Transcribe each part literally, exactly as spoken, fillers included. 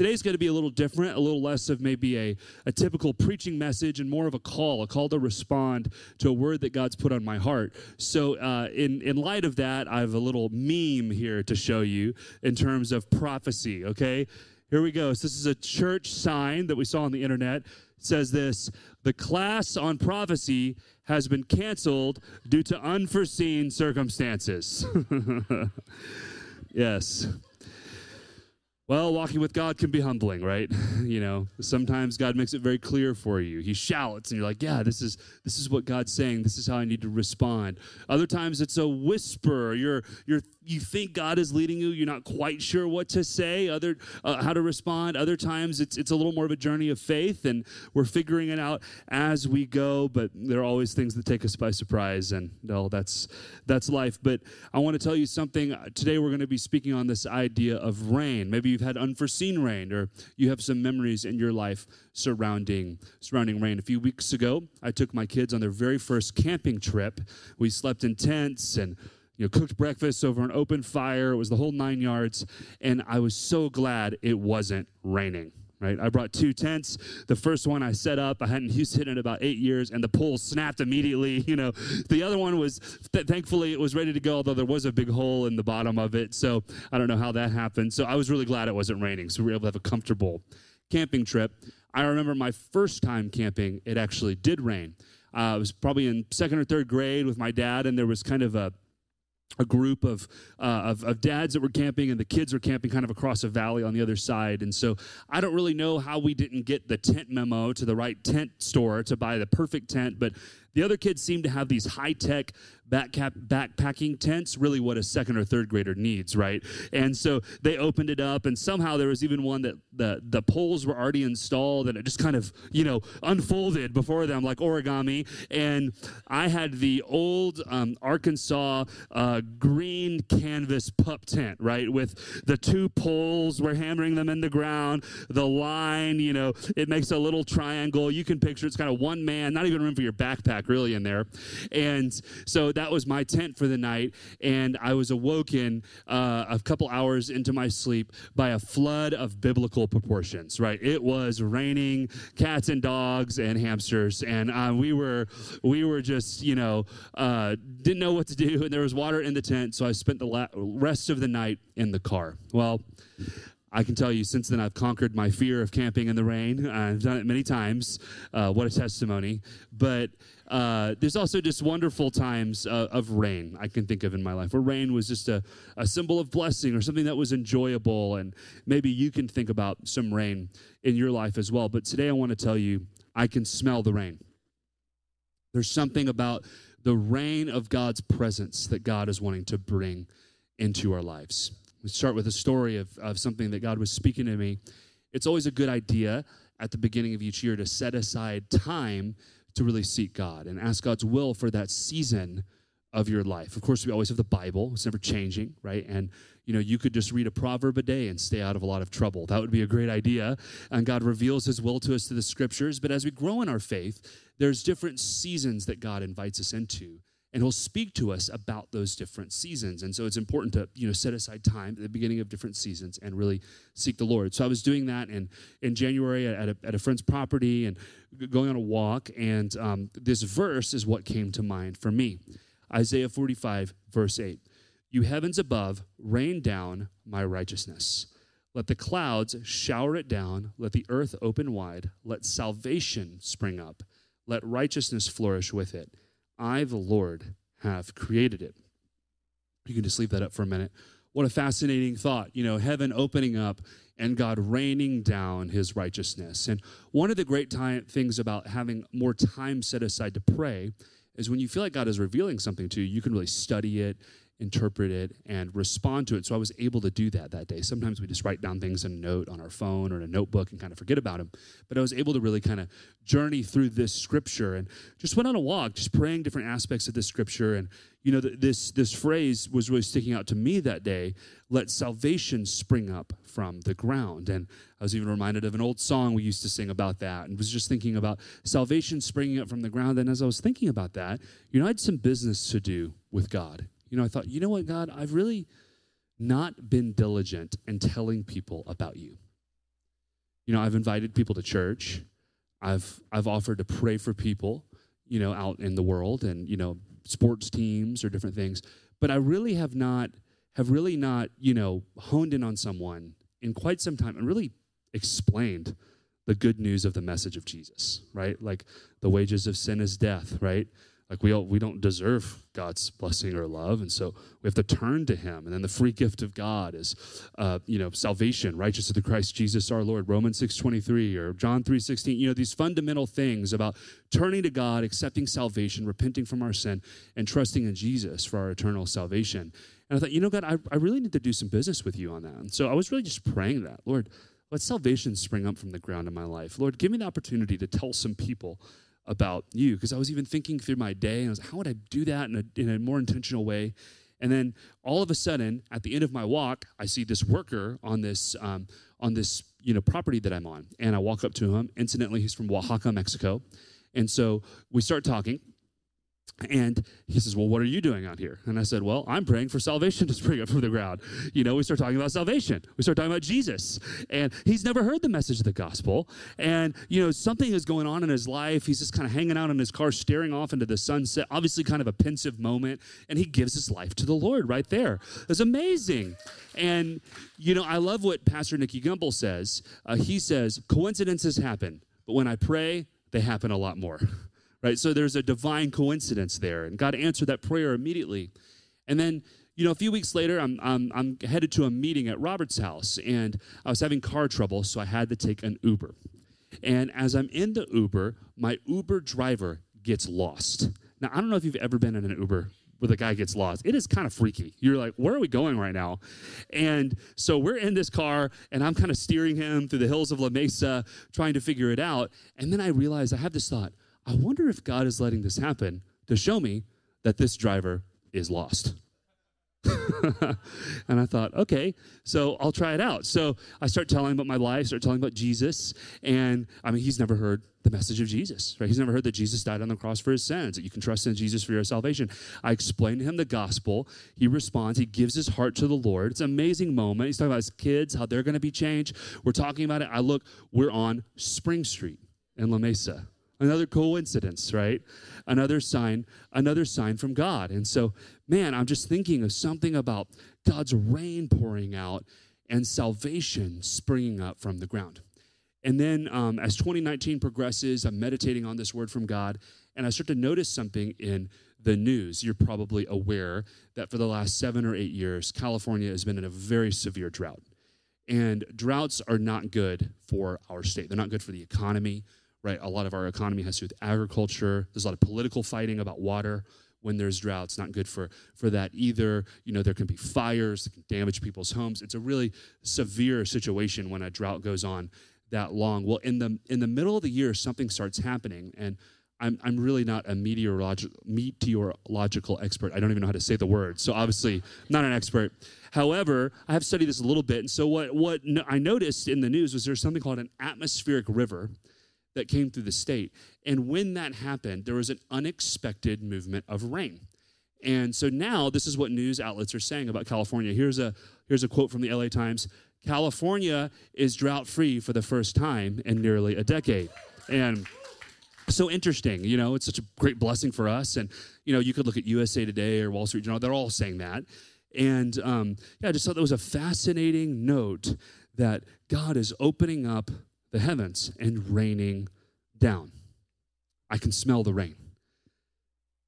Today's going to be a little different, a little less of maybe a, a typical preaching message and more of a call, a call to respond to a word that God's put on my heart. So uh, in, in light of that, I have a little meme here to show you in terms of prophecy, okay? Here we go. So this is a church sign that we saw on the internet. It says this: the class on prophecy has been canceled due to unforeseen circumstances. Yes. Well, walking with God can be humbling, right? You know, sometimes God makes it very clear for you. He shouts, and you're like, yeah, this is this is what God's saying. This is how I need to respond. Other times it's a whisper. You're you're you think God is leading you. You're not quite sure what to say, other uh, how to respond. Other times it's it's a little more of a journey of faith, and we're figuring it out as we go. But there are always things that take us by surprise, and no, that's that's life. But I want to tell you something. Today we're going to be speaking on this idea of rain. Maybe you've had unforeseen rain, or you have some memories in your life surrounding surrounding rain. A few weeks ago, I took my kids on their very first camping trip. We slept in tents and you know, cooked breakfast over an open fire. It was the whole nine yards, and I was so glad it wasn't raining. Right? I brought two tents. The first one I set up, I hadn't used it in about eight years, and the pole snapped immediately. You know, the other one was, th- thankfully, it was ready to go, although there was a big hole in the bottom of it. So I don't know how that happened. So I was really glad it wasn't raining, so we were able to have a comfortable camping trip. I remember my first time camping, it actually did rain. Uh, I was probably in second or third grade with my dad, and there was kind of a a group of, uh, of of dads that were camping, and the kids were camping kind of across a valley on the other side. And so I don't really know how we didn't get the tent memo to the right tent store to buy the perfect tent, but the other kids seemed to have these high-tech backpack, backpacking tents, really what a second or third grader needs, right? And so they opened it up, and somehow there was even one that the, the poles were already installed, and it just kind of, you know, unfolded before them like origami. And I had the old um, Arkansas uh, green canvas pup tent, right, with the two poles, we're hammering them in the ground, the line, you know, it makes a little triangle. You can picture it's kind of one man, not even room for your backpack really in there. And so that was my tent for the night, and I was awoken uh, a couple hours into my sleep by a flood of biblical proportions, right? It was raining cats and dogs and hamsters, and uh, we were we were just, you know, uh, didn't know what to do, and there was water in the tent, so I spent the la- rest of the night in the car. Well, I can tell you since then I've conquered my fear of camping in the rain. I've done it many times. Uh, what a testimony. But Uh, there's also just wonderful times uh, of rain I can think of in my life, where rain was just a, a symbol of blessing or something that was enjoyable, and maybe you can think about some rain in your life as well. But today I want to tell you, I can smell the rain. There's something about the rain of God's presence that God is wanting to bring into our lives. Let's start with a story of, of something that God was speaking to me. It's always a good idea at the beginning of each year to set aside time to really seek God and ask God's will for that season of your life. Of course, we always have the Bible. It's never changing, right? And, you know, you could just read a proverb a day and stay out of a lot of trouble. That would be a great idea. And God reveals his will to us through the scriptures. But as we grow in our faith, there's different seasons that God invites us into, and he'll speak to us about those different seasons. And so it's important to, you know, set aside time at the beginning of different seasons and really seek the Lord. So I was doing that in, in January at a, at a friend's property and going on a walk. And um, this verse is what came to mind for me. Isaiah forty-five, verse eight. You heavens above, rain down my righteousness. Let the clouds shower it down. Let the earth open wide. Let salvation spring up. Let righteousness flourish with it. I, the Lord, have created it. You can just leave that up for a minute. What a fascinating thought. You know, heaven opening up and God raining down his righteousness. And one of the great time, things about having more time set aside to pray is when you feel like God is revealing something to you, you can really study it, interpret it, and respond to it. So I was able to do that that day. Sometimes we just write down things in a note on our phone or in a notebook and kind of forget about them. But I was able to really kind of journey through this scripture and just went on a walk, just praying different aspects of this scripture. And, you know, th- this this phrase was really sticking out to me that day: let salvation spring up from the ground. And I was even reminded of an old song we used to sing about that, and was just thinking about salvation springing up from the ground. And as I was thinking about that, you know, I had some business to do with God. You know, I thought, you know what, God, I've really not been diligent in telling people about you. You know, I've invited people to church. I've I've offered to pray for people, you know, out in the world and, you know, sports teams or different things. But I really have not, have really not, you know, honed in on someone in quite some time and really explained the good news of the message of Jesus, right? Like the wages of sin is death, right? Like we all, we don't deserve God's blessing or love, and so we have to turn to Him. And then the free gift of God is, uh, you know, salvation, righteousness through Christ Jesus our Lord, Romans six twenty-three or John three sixteen. You know, these fundamental things about turning to God, accepting salvation, repenting from our sin, and trusting in Jesus for our eternal salvation. And I thought, you know, God, I, I really need to do some business with You on that. And so I was really just praying that, Lord, let salvation spring up from the ground in my life. Lord, give me the opportunity to tell some people about You, because I was even thinking through my day, and I was like, how would I do that in a, in a more intentional way? And then all of a sudden, at the end of my walk, I see this worker on this um, on this you know property that I'm on, and I walk up to him. Incidentally, he's from Oaxaca, Mexico, and so we start talking. And he says, well, what are you doing out here? And I said, well, I'm praying for salvation to spring up from the ground. You know, we start talking about salvation. We start talking about Jesus. And he's never heard the message of the gospel. And, you know, something is going on in his life. He's just kind of hanging out in his car, staring off into the sunset, obviously kind of a pensive moment. And he gives his life to the Lord right there. It's amazing. And, you know, I love what Pastor Nikki Gumbel says. Uh, he says, coincidences happen, but when I pray, they happen a lot more. Right, so there's a divine coincidence there, and God answered that prayer immediately. And then, you know, a few weeks later, I'm I'm, I'm headed to a meeting at Robert's house, and I was having car trouble, so I had to take an Uber. And as I'm in the Uber, my Uber driver gets lost. Now, I don't know if you've ever been in an Uber where the guy gets lost. It is kind of freaky. You're like, where are we going right now? And so we're in this car, and I'm kind of steering him through the hills of La Mesa, trying to figure it out. And then I realized I have this thought. I wonder if God is letting this happen to show me that this driver is lost. And I thought, okay, so I'll try it out. So I start telling about my life, start telling about Jesus. And I mean, he's never heard the message of Jesus, right? He's never heard that Jesus died on the cross for his sins, that you can trust in Jesus for your salvation. I explained to him the gospel. He responds. He gives his heart to the Lord. It's an amazing moment. He's talking about his kids, how they're going to be changed. We're talking about it. I look, we're on Spring Street in La Mesa. Another coincidence, right? Another sign, another sign from God. And so, man, I'm just thinking of something about God's rain pouring out and salvation springing up from the ground. And then um, as twenty nineteen progresses, I'm meditating on this word from God, and I start to notice something in the news. You're probably aware that for the last seven or eight years, California has been in a very severe drought. And droughts are not good for our state. They're not good for the economy. Right, a lot of our economy has to do with agriculture. There's a lot of political fighting about water when there's droughts. Not good for, for that either. You know, there can be fires that can damage people's homes. It's a really severe situation when a drought goes on that long. Well, in the in the middle of the year, something starts happening, and I'm I'm really not a meteorological meteorological expert. I don't even know how to say the word, so obviously not an expert. However, I have studied this a little bit, and so what what no, I noticed in the news was there's something called an atmospheric river that came through the state. And when that happened, there was an unexpected movement of rain. And so now this is what news outlets are saying about California. Here's a here's a quote from the L A Times. California is drought-free for the first time in nearly a decade. And so interesting, you know, it's such a great blessing for us. And, you know, you could look at U S A Today or Wall Street Journal. They're all saying that. And, um, yeah, I just thought that was a fascinating note that God is opening up the heavens and raining down. I can smell the rain.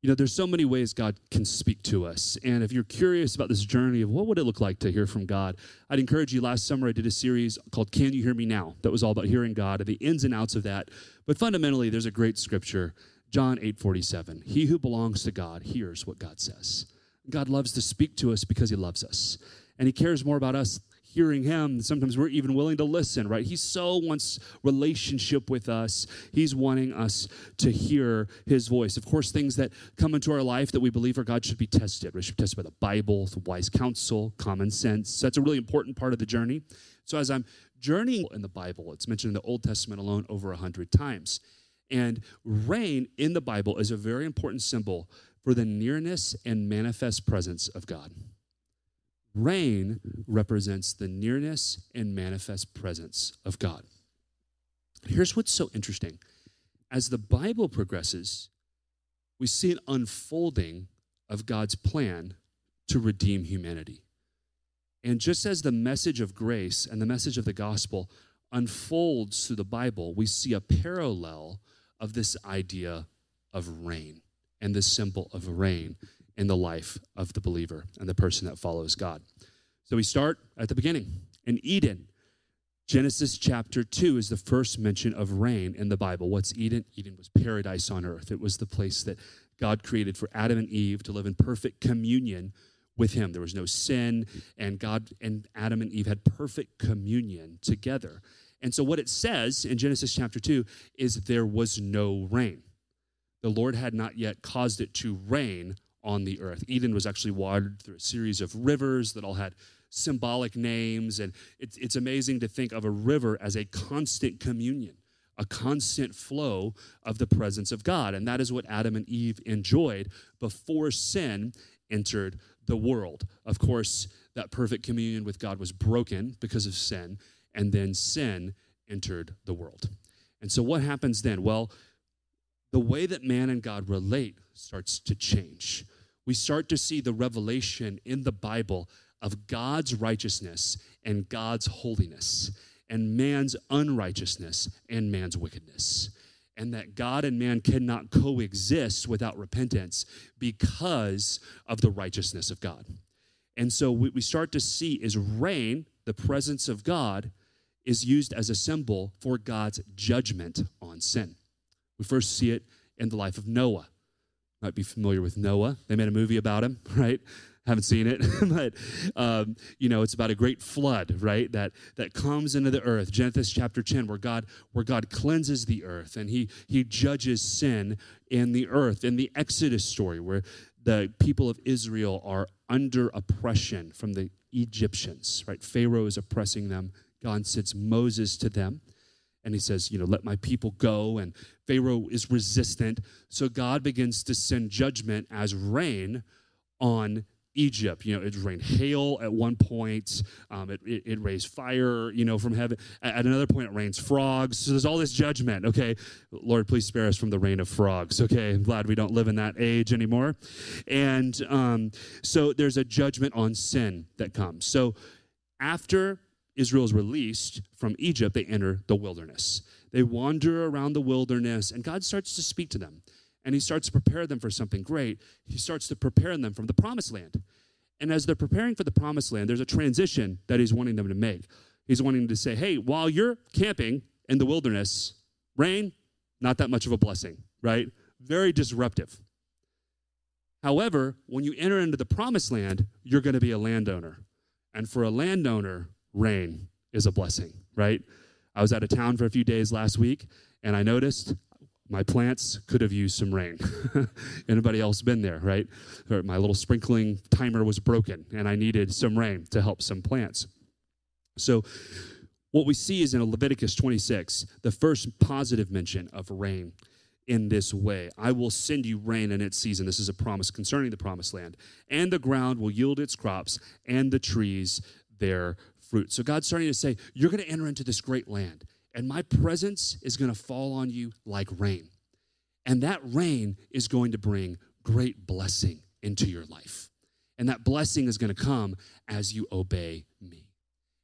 You know, there's so many ways God can speak to us. And if you're curious about this journey of what would it look like to hear from God, I'd encourage you, last summer I did a series called Can You Hear Me Now? That was all about hearing God and the ins and outs of that. But fundamentally, there's a great scripture, John eight forty-seven. He who belongs to God hears what God says. God loves to speak to us because He loves us. And He cares more about us hearing Him. Sometimes we're even willing to listen, right? He so wants relationship with us. He's wanting us to hear His voice. Of course, things that come into our life that we believe are God should be tested. We should be tested by the Bible, the wise counsel, common sense. So that's a really important part of the journey. So as I'm journeying in the Bible, it's mentioned in the Old Testament alone over one hundred times. And rain in the Bible is a very important symbol for the nearness and manifest presence of God. Rain represents the nearness and manifest presence of God. Here's what's so interesting. As the Bible progresses, we see an unfolding of God's plan to redeem humanity. And just as the message of grace and the message of the gospel unfolds through the Bible, we see a parallel of this idea of rain and the symbol of rain in the life of the believer and the person that follows God. So we start at the beginning in Eden. Genesis chapter two is the first mention of rain in the Bible. What's Eden? Eden was paradise on earth. It was the place that God created for Adam and Eve to live in perfect communion with him. There was no sin, and God and Adam and Eve had perfect communion together. And so what it says in Genesis chapter two is there was no rain. The Lord had not yet caused it to rain on the earth. Eden was actually watered through a series of rivers that all had symbolic names, and it's, it's amazing to think of a river as a constant communion, a constant flow of the presence of God, and that is what Adam and Eve enjoyed before sin entered the world. Of course, that perfect communion with God was broken because of sin, and then sin entered the world. And so what happens then? Well, the way that man and God relate starts to change. We start to see the revelation in the Bible of God's righteousness and God's holiness and man's unrighteousness and man's wickedness, and that God and man cannot coexist without repentance because of the righteousness of God. And so what we start to see is rain, the presence of God, is used as a symbol for God's judgment on sin. We first see it in the life of Noah. You might be familiar with Noah. They made a movie about him, right? Haven't seen it, but, um, you know, it's about a great flood, right, that that comes into the earth, Genesis chapter ten, where God where God cleanses the earth, and he, he judges sin in the earth. In the Exodus story, where the people of Israel are under oppression from the Egyptians, right? Pharaoh is oppressing them. God sends Moses to them, and he says, you know, let my people go, and Pharaoh is resistant, so God begins to send judgment as rain on Egypt. You know, it rained hail at one point. Um, it, it, it raised fire, you know, from heaven. At, at another point, it rains frogs. So there's all this judgment, okay? Lord, please spare us from the rain of frogs, okay? I'm glad we don't live in that age anymore. And um, so there's a judgment on sin that comes. So after Israel's released from Egypt, they enter the wilderness. They wander around the wilderness, and God starts to speak to them. And he starts to prepare them for something great. He starts to prepare them for the promised land. And as they're preparing for the promised land, there's a transition that he's wanting them to make. He's wanting to say, hey, while you're camping in the wilderness, rain, not that much of a blessing, right? Very disruptive. However, when you enter into the promised land, you're going to be a landowner. And for a landowner, rain is a blessing, right? I was out of town for a few days last week, and I noticed my plants could have used some rain. Anybody else been there, right? My little sprinkling timer was broken, and I needed some rain to help some plants. So what we see is in Leviticus twenty-six, the first positive mention of rain in this way. I will send you rain in its season. This is a promise concerning the promised land. And the ground will yield its crops, and the trees their fruit. So God's starting to say, you're going to enter into this great land. And my presence is going to fall on you like rain. And that rain is going to bring great blessing into your life. And that blessing is going to come as you obey me.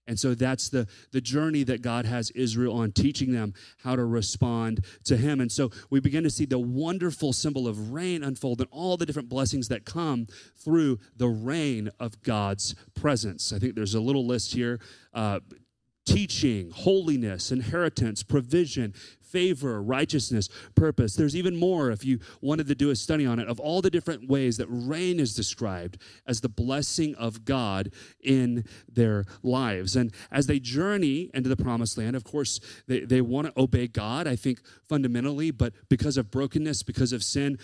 And so that's the, the journey that God has Israel on, teaching them how to respond to him. And so we begin to see the wonderful symbol of rain unfold and all the different blessings that come through the rain of God's presence. I think there's a little list here. Uh, Teaching, holiness, inheritance, provision, favor, righteousness, purpose. There's even more if you wanted to do a study on it of all the different ways that rain is described as the blessing of God in their lives. And as they journey into the promised land, of course, they, they want to obey God, I think, fundamentally, but because of brokenness, because of sin,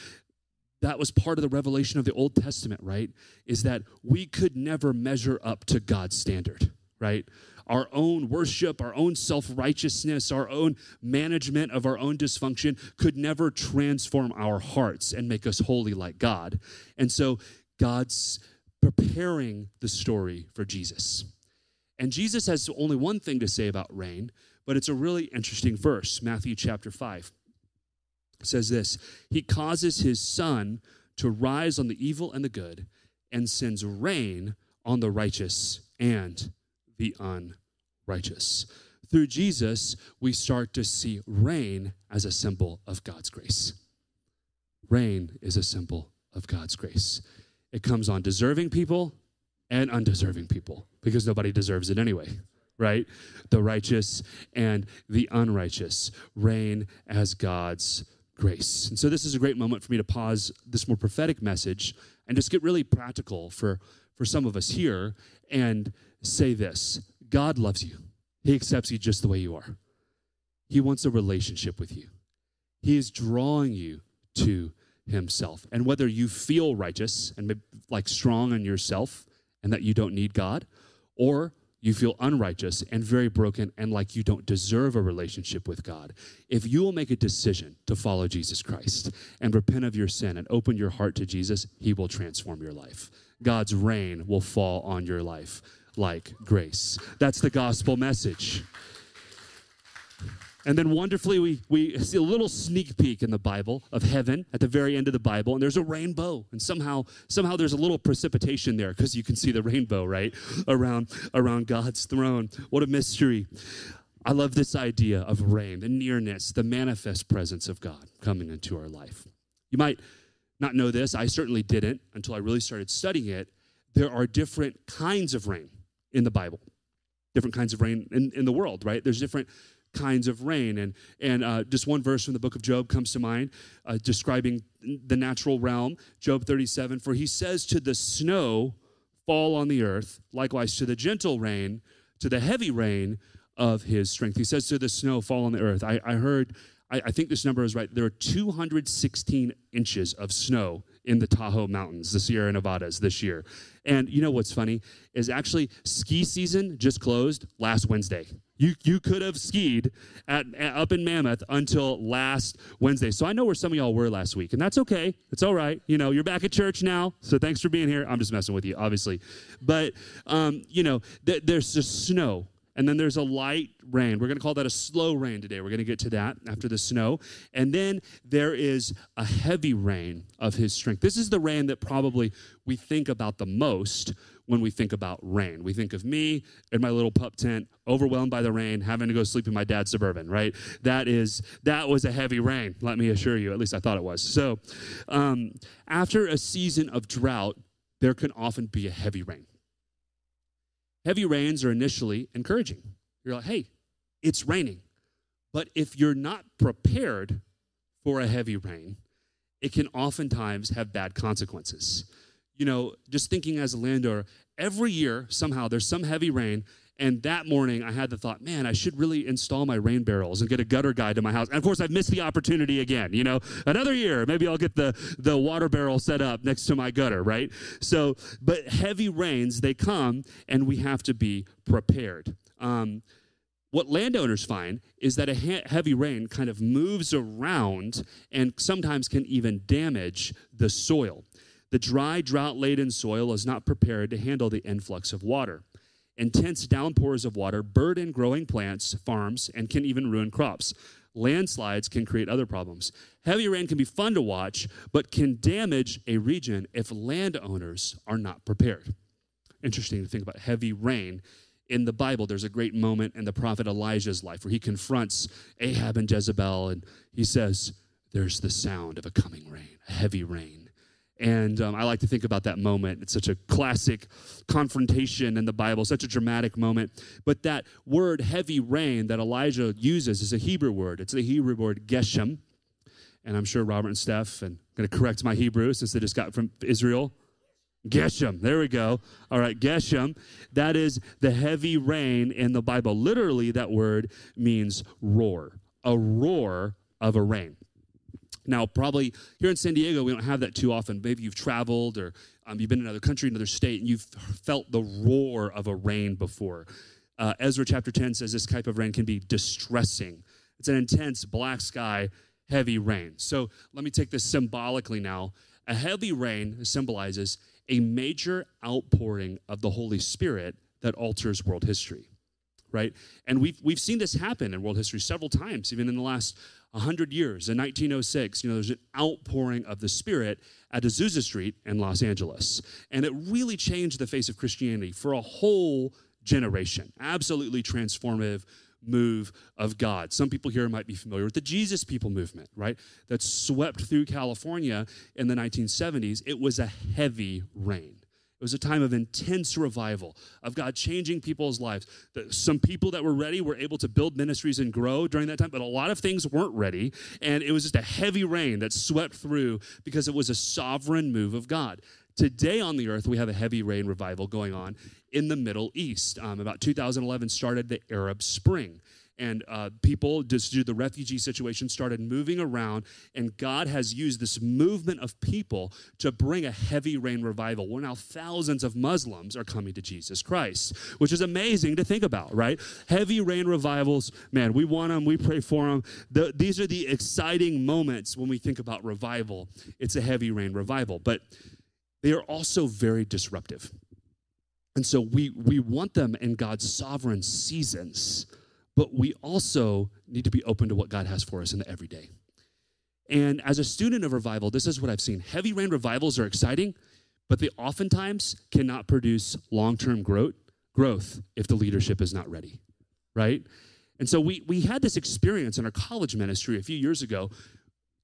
that was part of the revelation of the Old Testament, right? Is that we could never measure up to God's standard, right? Our own worship, our own self-righteousness, our own management of our own dysfunction could never transform our hearts and make us holy like God. And so God's preparing the story for Jesus. And Jesus has only one thing to say about rain, But it's a really interesting verse. Matthew chapter five says this: He causes his sun to rise on the evil and the good, and sends rain on the righteous and the unrighteous. Through Jesus, we start to see rain as a symbol of God's grace. Rain is a symbol of God's grace. It comes on deserving people and undeserving people, because nobody deserves it anyway, right? The righteous and the unrighteous, reign as God's grace. And so this is a great moment for me to pause this more prophetic message and just get really practical for, for some of us here and say this: God loves you. He accepts you just the way you are. He wants a relationship with you. He is drawing you to himself. And whether you feel righteous and like strong in yourself and that you don't need God, or you feel unrighteous and very broken and like you don't deserve a relationship with God, if you will make a decision to follow Jesus Christ and repent of your sin and open your heart to Jesus, he will transform your life. God's reign will fall on your life like grace. That's the gospel message. And then wonderfully, we, we see a little sneak peek in the Bible of heaven at the very end of the Bible, and there's a rainbow. And somehow, somehow there's a little precipitation there, because you can see the rainbow, right, around, around God's throne. What a mystery. I love this idea of rain, the nearness, the manifest presence of God coming into our life. You might not know this. I certainly didn't until I really started studying it. There are different kinds of rain in the Bible, different kinds of rain in, in the world, right? There's different kinds of rain. And and uh, just one verse from the book of Job comes to mind, uh, describing the natural realm, Job thirty-seven, for he says to the snow, fall on the earth, likewise to the gentle rain, to the heavy rain of his strength. He says to the snow, fall on the earth. I, I heard, I, I think this number is right, there are two hundred sixteen inches of snow in the Tahoe Mountains, the Sierra Nevadas this year. And you know what's funny is actually ski season just closed last Wednesday. You you could have skied at, at up in Mammoth until last Wednesday. So I know where some of y'all were last week, and that's okay. It's all right. You know, you're back at church now, so thanks for being here. I'm just messing with you, obviously. But, um, you know, th- there's just snow, and then there's a light rain. We're going to call that a slow rain today. We're going to get to that after the snow. And then there is a heavy rain of his strength. This is the rain that probably we think about the most when we think about rain. We think of me in my little pup tent, overwhelmed by the rain, having to go sleep in my dad's Suburban, right? That is, that was a heavy rain, let me assure you. At least I thought it was. So um, after a season of drought, there can often be a heavy rain. Heavy rains are initially encouraging. You're like, hey, it's raining. But if you're not prepared for a heavy rain, it can oftentimes have bad consequences. You know, just thinking as a landowner, every year, somehow, there's some heavy rain, and that morning I had the thought, man, I should really install my rain barrels and get a gutter guy to my house. And, of course, I've missed the opportunity again, you know. Another year, maybe I'll get the, the water barrel set up next to my gutter, right? So, but heavy rains, they come, and we have to be prepared. Um, what landowners find is that a he- heavy rain kind of moves around and sometimes can even damage the soil. The dry, drought-laden soil is not prepared to handle the influx of water. Intense downpours of water burden growing plants, farms, and can even ruin crops. Landslides can create other problems. Heavy rain can be fun to watch, but can damage a region if landowners are not prepared. Interesting to think about heavy rain. In the Bible, there's a great moment in the prophet Elijah's life where he confronts Ahab and Jezebel, and he says, there's the sound of a coming rain, a heavy rain. And um, I like to think about that moment. It's such a classic confrontation in the Bible, such a dramatic moment. But that word heavy rain that Elijah uses is a Hebrew word. It's the Hebrew word Geshem. And I'm sure Robert and Steph, and I'm going to correct my Hebrew since they just got from Israel. Geshem, there we go. All right, Geshem, that is the heavy rain in the Bible. Literally, that word means roar, a roar of a rain. Now, probably here in San Diego, we don't have that too often. Maybe you've traveled or um, you've been in another country, another state, and you've felt the roar of a rain before. Uh, Ezra chapter ten says this type of rain can be distressing. It's an intense black sky, heavy rain. So let me take this symbolically now. A heavy rain symbolizes a major outpouring of the Holy Spirit that alters world history, right? And we've we've seen this happen in world history several times, even in the last one hundred years. In nineteen oh six, you know, there's an outpouring of the Spirit at Azusa Street in Los Angeles. And it really changed the face of Christianity for a whole generation. Absolutely transformative move of God. Some people here might be familiar with the Jesus People movement, right? That swept through California in the nineteen seventies. It was a heavy rain. It was a time of intense revival, of God changing people's lives. Some people that were ready were able to build ministries and grow during that time, but a lot of things weren't ready, and it was just a heavy rain that swept through because it was a sovereign move of God. Today on the earth, we have a heavy rain revival going on in the Middle East. Um, about two thousand eleven started the Arab Spring, and uh, people, just due to the refugee situation, started moving around, and God has used this movement of people to bring a heavy rain revival. Well, now thousands of Muslims are coming to Jesus Christ, which is amazing to think about, right? Heavy rain revivals, man, we want them, we pray for them. The, these are the exciting moments when we think about revival. It's a heavy rain revival, but they are also very disruptive. And so we we want them in God's sovereign seasons, but we also need to be open to what God has for us in the everyday. And as a student of revival, this is what I've seen. Heavy rain revivals are exciting, but they oftentimes cannot produce long-term growth growth if the leadership is not ready, right? And so we we had this experience in our college ministry a few years ago.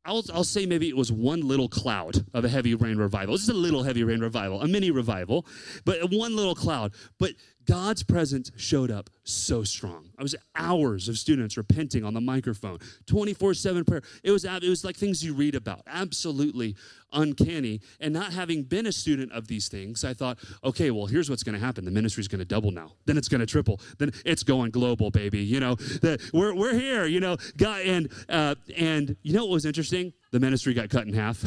I'll, I'll say maybe it was one little cloud of a heavy rain revival. It's just a little heavy rain revival, a mini revival, but one little cloud. But God's presence showed up so strong. It was hours of students repenting on the microphone, twenty-four seven prayer. It was, it was like things you read about, absolutely uncanny. And not having been a student of these things, I thought, okay, well, here's what's going to happen. The ministry's going to double now. Then it's going to triple. Then it's going global, baby. You know, the, we're we're here, you know. God, and, uh, and you know what was interesting? The ministry got cut in half.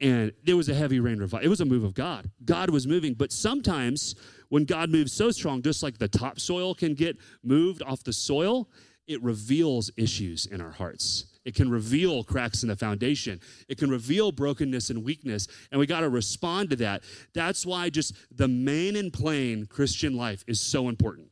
And there was a heavy rain revival. It was a move of God. God was moving. But sometimes when God moves so strong, just like the topsoil can get moved off the soil, it reveals issues in our hearts. It can reveal cracks in the foundation. It can reveal brokenness and weakness, and we got to respond to that. That's why just the main and plain Christian life is so important.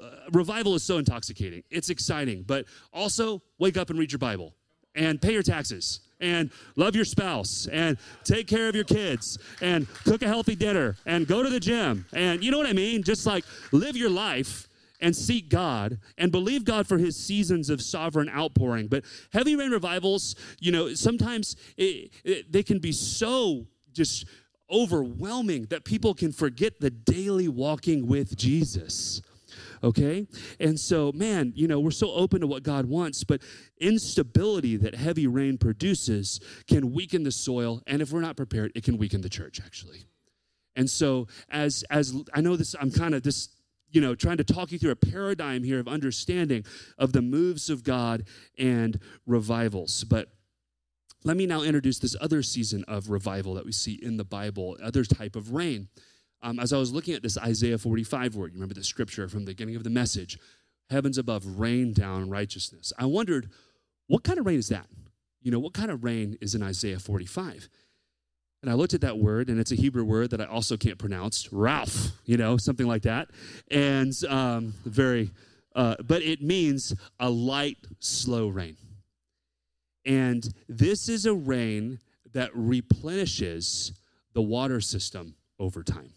Uh, revival is so intoxicating. It's exciting, but also wake up and read your Bible and pay your taxes, and love your spouse, and take care of your kids, and cook a healthy dinner, and go to the gym, and you know what I mean? Just like live your life and seek God and believe God for his seasons of sovereign outpouring. But heavy rain revivals, you know, sometimes it, it, they can be so just overwhelming that people can forget the daily walking with Jesus. Okay? And so, man, you know, we're so open to what God wants, but instability that heavy rain produces can weaken the soil, and if we're not prepared, it can weaken the church, actually. And so, as as I know this, I'm kind of this, you know, trying to talk you through a paradigm here of understanding of the moves of God and revivals, but let me now introduce this other season of revival that we see in the Bible, other type of rain. Um, as I was looking at this Isaiah forty-five word, you remember the scripture from the beginning of the message, heavens above rain down righteousness. I wondered, what kind of rain is that? You know, what kind of rain is in Isaiah forty-five? And I looked at that word, and it's a Hebrew word that I also can't pronounce, Ralph, you know, something like that. And um, very, uh, but it means a light, slow rain. And this is a rain that replenishes the water system over time.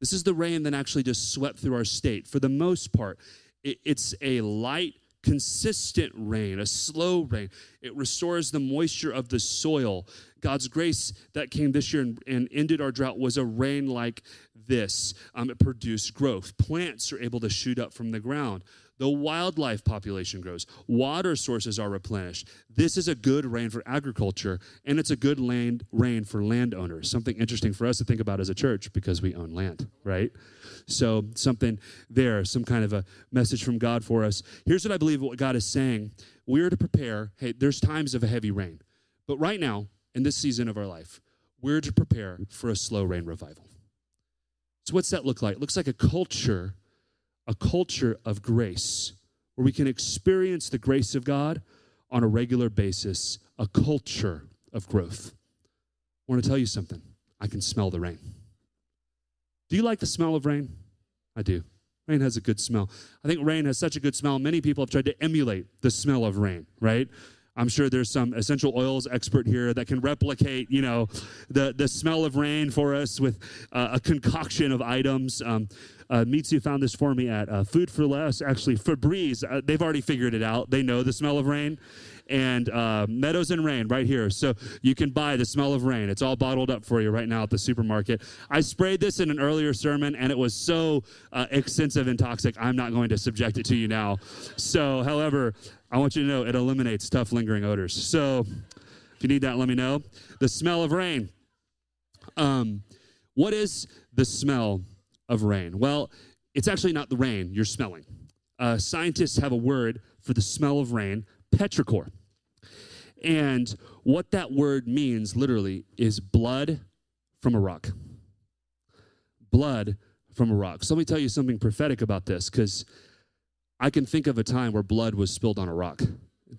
This is the rain that actually just swept through our state. For the most part, it, it's a light, consistent rain, a slow rain. It restores the moisture of the soil. God's grace that came this year and, and ended our drought was a rain like this. Um, it produced growth. Plants are able to shoot up from the ground. The wildlife population grows. Water sources are replenished. This is a good rain for agriculture, and it's a good land rain for landowners, something interesting for us to think about as a church because we own land, right? So something there, some kind of a message from God for us. Here's what I believe what God is saying. We are to prepare. Hey, there's times of a heavy rain, but right now, in this season of our life, we're to prepare for a slow rain revival. So what's that look like? It looks like a culture a culture of grace, where we can experience the grace of God on a regular basis, a culture of growth. I want to tell you something. I can smell the rain. Do you like the smell of rain? I do. Rain has a good smell. I think rain has such a good smell. Many people have tried to emulate the smell of rain, right? I'm sure there's some essential oils expert here that can replicate, you know, the, the smell of rain for us with uh, a concoction of items. Um, uh, Mitsu found this for me at uh, Food for Less. Actually, Febreze, uh, they've already figured it out. They know the smell of rain. And uh, Meadows and Rain right here. So you can buy the smell of rain. It's all bottled up for you right now at the supermarket. I sprayed this in an earlier sermon, and it was so uh, extensive and toxic, I'm not going to subject it to you now. So, however, I want you to know it eliminates tough, lingering odors. So if you need that, let me know. The smell of rain. Um, what is the smell of rain? Well, it's actually not the rain you're smelling. Uh, scientists have a word for the smell of rain, petrichor. And what that word means literally is blood from a rock. Blood from a rock. So let me tell you something prophetic about this, because I can think of a time where blood was spilled on a rock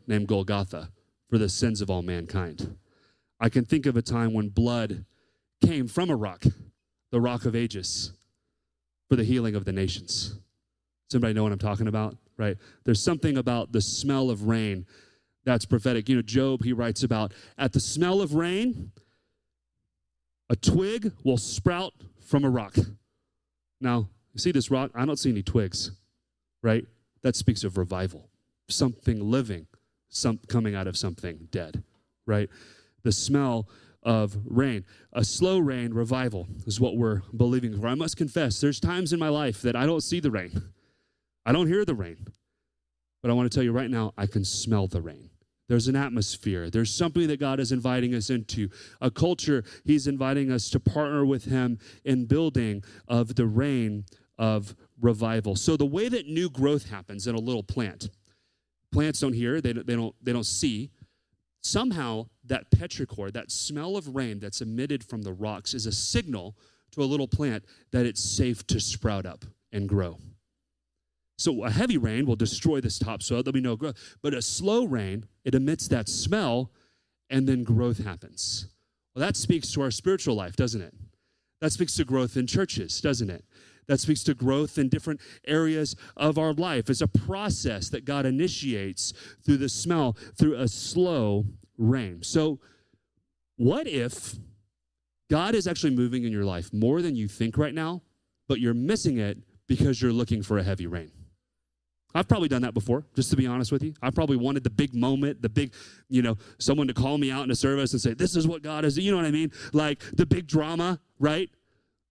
named Golgotha for the sins of all mankind. I can think of a time when blood came from a rock, the Rock of Ages, for the healing of the nations. Somebody know what I'm talking about, right? There's something about the smell of rain that's prophetic. You know, Job, he writes about, at the smell of rain, a twig will sprout from a rock. Now, you see this rock? I don't see any twigs, right? That speaks of revival, something living, some coming out of something dead, right? The smell of rain. A slow rain revival is what we're believing for. I must confess, there's times in my life that I don't see the rain. I don't hear the rain. But I want to tell you right now, I can smell the rain. There's an atmosphere. There's something that God is inviting us into, a culture he's inviting us to partner with him in building of the rain of revival. So the way that new growth happens in a little plant, plants don't hear, they don't, they don't, they don't see. Somehow that petrichor, that smell of rain that's emitted from the rocks is a signal to a little plant that it's safe to sprout up and grow. So a heavy rain will destroy this topsoil. There'll be no growth. But a slow rain, it emits that smell, and then growth happens. Well, that speaks to our spiritual life, doesn't it? That speaks to growth in churches, doesn't it? That speaks to growth in different areas of our life. It's a process that God initiates through the smell, through a slow rain. So what if God is actually moving in your life more than you think right now, but you're missing it because you're looking for a heavy rain? I've probably done that before, just to be honest with you. I probably wanted the big moment, the big, you know, someone to call me out in a service and say, this is what God is, you know what I mean? Like the big drama, right?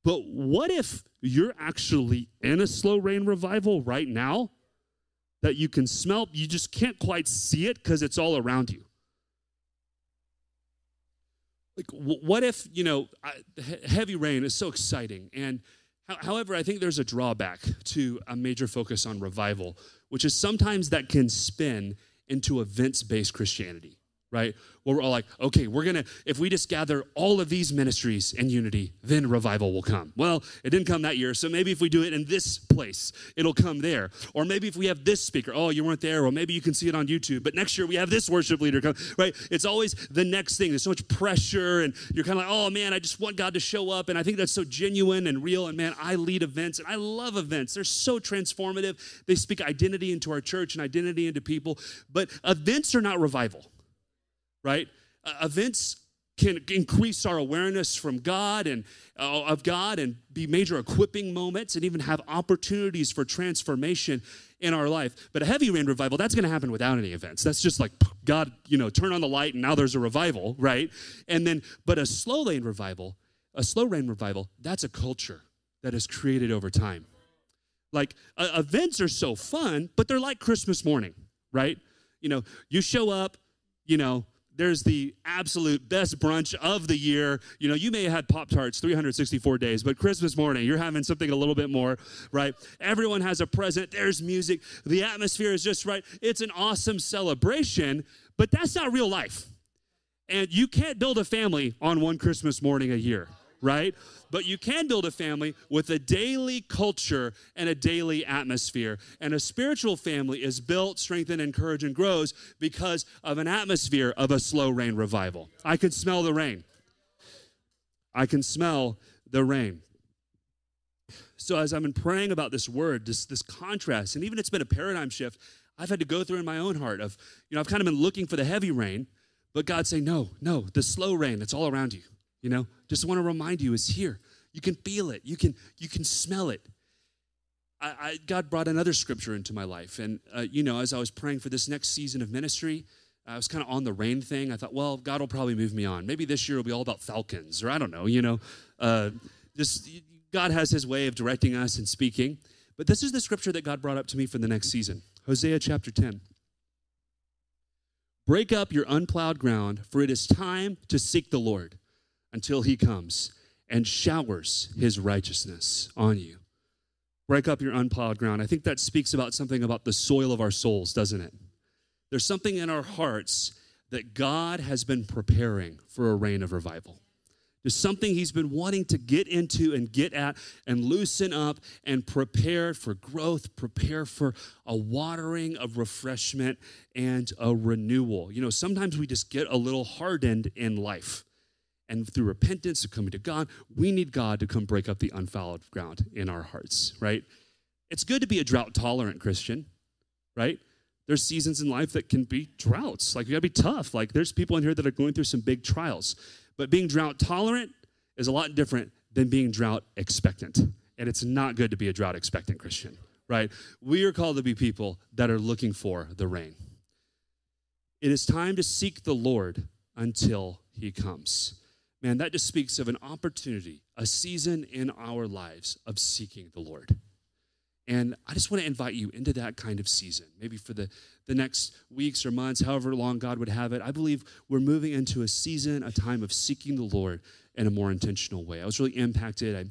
But what if you're actually in a slow rain revival right now that you can smell, you just can't quite see it because it's all around you? Like, what if, you know, heavy rain is so exciting, and however, I think there's a drawback to a major focus on revival, which is sometimes that can spin into events-based Christianity, right? Where we're all like, okay, we're going to, if we just gather all of these ministries in unity, then revival will come. Well, it didn't come that year, so maybe if we do it in this place, it'll come there. Or maybe if we have this speaker, oh, you weren't there, or maybe you can see it on YouTube, but next year we have this worship leader come, right? It's always the next thing. There's so much pressure, and you're kind of like, oh, man, I just want God to show up, and I think that's so genuine and real, and man, I lead events, and I love events. They're so transformative. They speak identity into our church and identity into people, but events are not revival, right? Uh, events can increase our awareness from God and uh, of God and be major equipping moments and even have opportunities for transformation in our life. But a heavy rain revival, that's going to happen without any events. That's just like God, you know, turn on the light and now there's a revival, right? And then, but a slow rain revival, a slow rain revival, that's a culture that is created over time. Like uh, events are so fun, but they're like Christmas morning, right? You know, you show up, you know, there's the absolute best brunch of the year. You know, you may have had Pop-Tarts three hundred sixty-four days, but Christmas morning, you're having something a little bit more, right? Everyone has a present. There's music. The atmosphere is just right. It's an awesome celebration, but that's not real life. And you can't build a family on one Christmas morning a year, right? But you can build a family with a daily culture and a daily atmosphere. And a spiritual family is built, strengthened, encouraged, and grows because of an atmosphere of a slow rain revival. I can smell the rain. I can smell the rain. So as I've been praying about this word, this, this contrast, and even it's been a paradigm shift I've had to go through in my own heart of, you know, I've kind of been looking for the heavy rain, but God's saying, no, no, the slow rain that's all around you, you know, just want to remind you it's here. You can feel it. You can, you can smell it. I, I, God brought another scripture into my life. And, uh, you know, as I was praying for this next season of ministry, I was kind of on the rain thing. I thought, well, God will probably move me on. Maybe this year will be all about falcons, or I don't know, you know, uh, just God has his way of directing us and speaking. But this is the scripture that God brought up to me for the next season. Hosea chapter ten. Break up your unplowed ground, for it is time to seek the Lord until he comes and showers his righteousness on you. Break up your unplowed ground. I think that speaks about something about the soil of our souls, doesn't it? There's something in our hearts that God has been preparing for a reign of revival. There's something he's been wanting to get into and get at and loosen up and prepare for growth, prepare for a watering of refreshment and a renewal. You know, sometimes we just get a little hardened in life. And through repentance and coming to God, we need God to come break up the unfallowed ground in our hearts, right? It's good to be a drought-tolerant Christian, right? There's seasons in life that can be droughts. Like, you got to be tough. Like, there's people in here that are going through some big trials. But being drought-tolerant is a lot different than being drought-expectant. And it's not good to be a drought-expectant Christian, right? We are called to be people that are looking for the rain. It is time to seek the Lord until he comes. Man, that just speaks of an opportunity, a season in our lives of seeking the Lord. And I just want to invite you into that kind of season, maybe for the, the next weeks or months, however long God would have it. I believe we're moving into a season, a time of seeking the Lord in a more intentional way. I was really impacted. I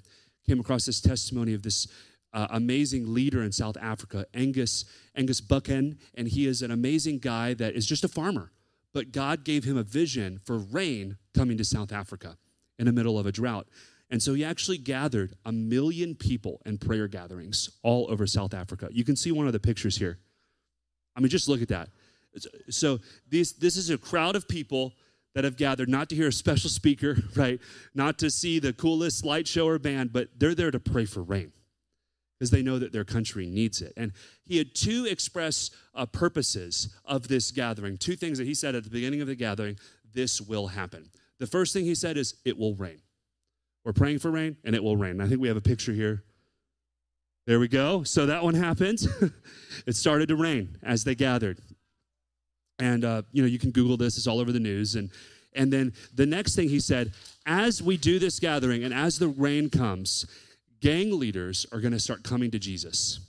came across this testimony of this uh, amazing leader in South Africa, Angus, Angus Bucken, and he is an amazing guy that is just a farmer. But God gave him a vision for rain coming to South Africa in the middle of a drought. And so he actually gathered a million people in prayer gatherings all over South Africa. You can see one of the pictures here. I mean, just look at that. So these, this is a crowd of people that have gathered not to hear a special speaker, right? Not to see the coolest light show or band, but they're there to pray for rain, because they know that their country needs it. And he had two express uh, purposes of this gathering, two things that he said at the beginning of the gathering: this will happen. The first thing he said is, it will rain. We're praying for rain, and it will rain. And I think we have a picture here. There we go. So that one happened. It started to rain as they gathered. And, uh, you know, you can Google this. It's all over the news. And, and then the next thing he said, as we do this gathering and as the rain comes, gang leaders are going to start coming to Jesus,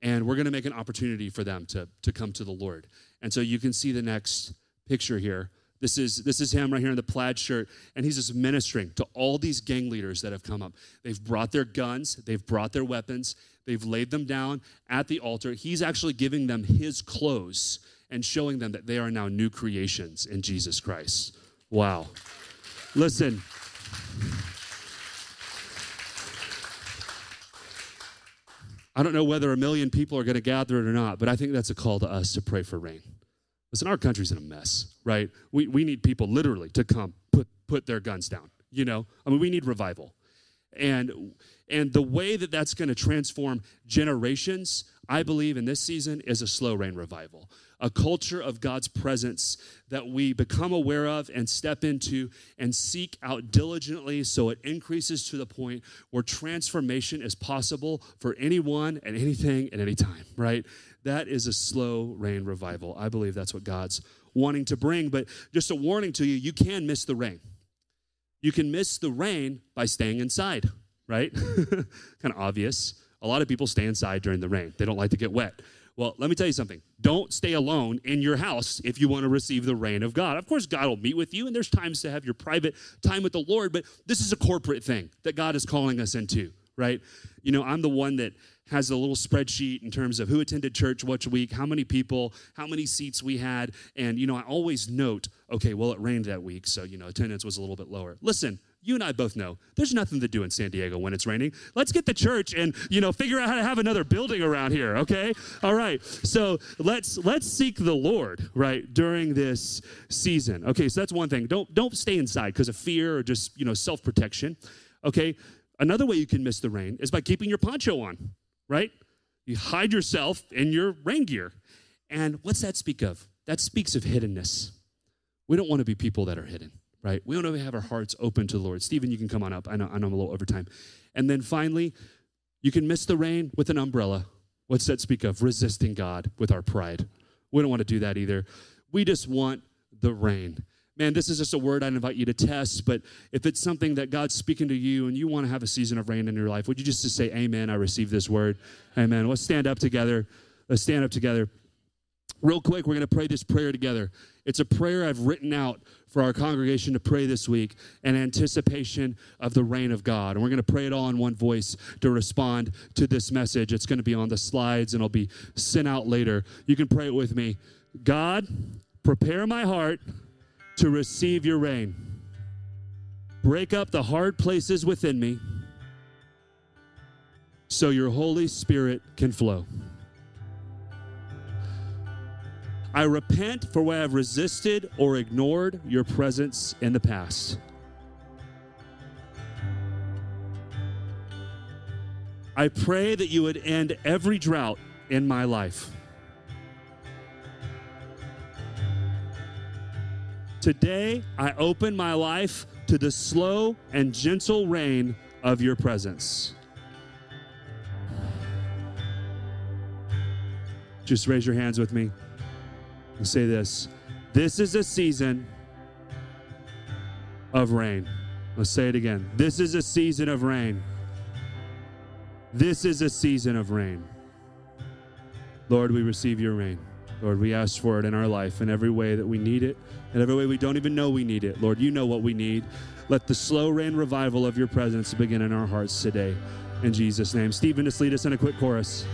and we're going to make an opportunity for them to, to come to the Lord. And so you can see the next picture here. This is, this is him right here in the plaid shirt, and he's just ministering to all these gang leaders that have come up. They've brought their guns. They've brought their weapons. They've laid them down at the altar. He's actually giving them his clothes and showing them that they are now new creations in Jesus Christ. Wow. Listen. I don't know whether a million people are going to gather it or not, but I think that's a call to us to pray for rain. Listen, our country's in a mess, right? We we need people literally to come put put their guns down, you know? I mean, we need revival. And and the way that that's going to transform generations, I believe, in this season is a slow rain revival, a culture of God's presence that we become aware of and step into and seek out diligently so it increases to the point where transformation is possible for anyone and anything at any time, right? That is a slow rain revival. I believe that's what God's wanting to bring, but just a warning to you, you can miss the rain. You can miss the rain by staying inside, right? Kind of obvious. A lot of people stay inside during the rain. They don't like to get wet. Well, let me tell you something. Don't stay alone in your house if you want to receive the reign of God. Of course, God will meet with you, and there's times to have your private time with the Lord, but this is a corporate thing that God is calling us into, right? You know, I'm the one that has a little spreadsheet in terms of who attended church which week, how many people, how many seats we had, and, you know, I always note, okay, well, it rained that week, so, you know, attendance was a little bit lower. Listen, you and I both know there's nothing to do in San Diego when it's raining. Let's get the church and, you know, figure out how to have another building around here, okay? All right, so let's let's seek the Lord, right, during this season. Okay, so that's one thing. Don't don't stay inside because of fear or just, you know, self-protection, okay? Another way you can miss the rain is by keeping your poncho on, right? You hide yourself in your rain gear. And what's that speak of? That speaks of hiddenness. We don't want to be people that are hidden, right? We don't want to have our hearts open to the Lord. Stephen, you can come on up. I know, I know I'm a little over time. And then finally, you can miss the rain with an umbrella. What's that speak of? Resisting God with our pride. We don't want to do that either. We just want the rain. Man, this is just a word I'd invite you to test, but if it's something that God's speaking to you and you want to have a season of rain in your life, would you just, just say, amen, I receive this word. Amen. Let's stand up together. Let's stand up together. Real quick, we're going to pray this prayer together. It's a prayer I've written out for our congregation to pray this week in anticipation of the reign of God. And we're going to pray it all in one voice to respond to this message. It's going to be on the slides and it'll be sent out later. You can pray it with me. God, prepare my heart to receive your reign. Break up the hard places within me so your Holy Spirit can flow. I repent for where I've resisted or ignored your presence in the past. I pray that you would end every drought in my life. Today, I open my life to the slow and gentle rain of your presence. Just raise your hands with me. We'll say this. This is a season of rain. Let's say it again. This is a season of rain. This is a season of rain. Lord, we receive your rain. Lord, we ask for it in our life in every way that we need it, in every way we don't even know we need it. Lord, you know what we need. Let the slow rain revival of your presence begin in our hearts today. In Jesus' name. Stephen, just lead us in a quick chorus.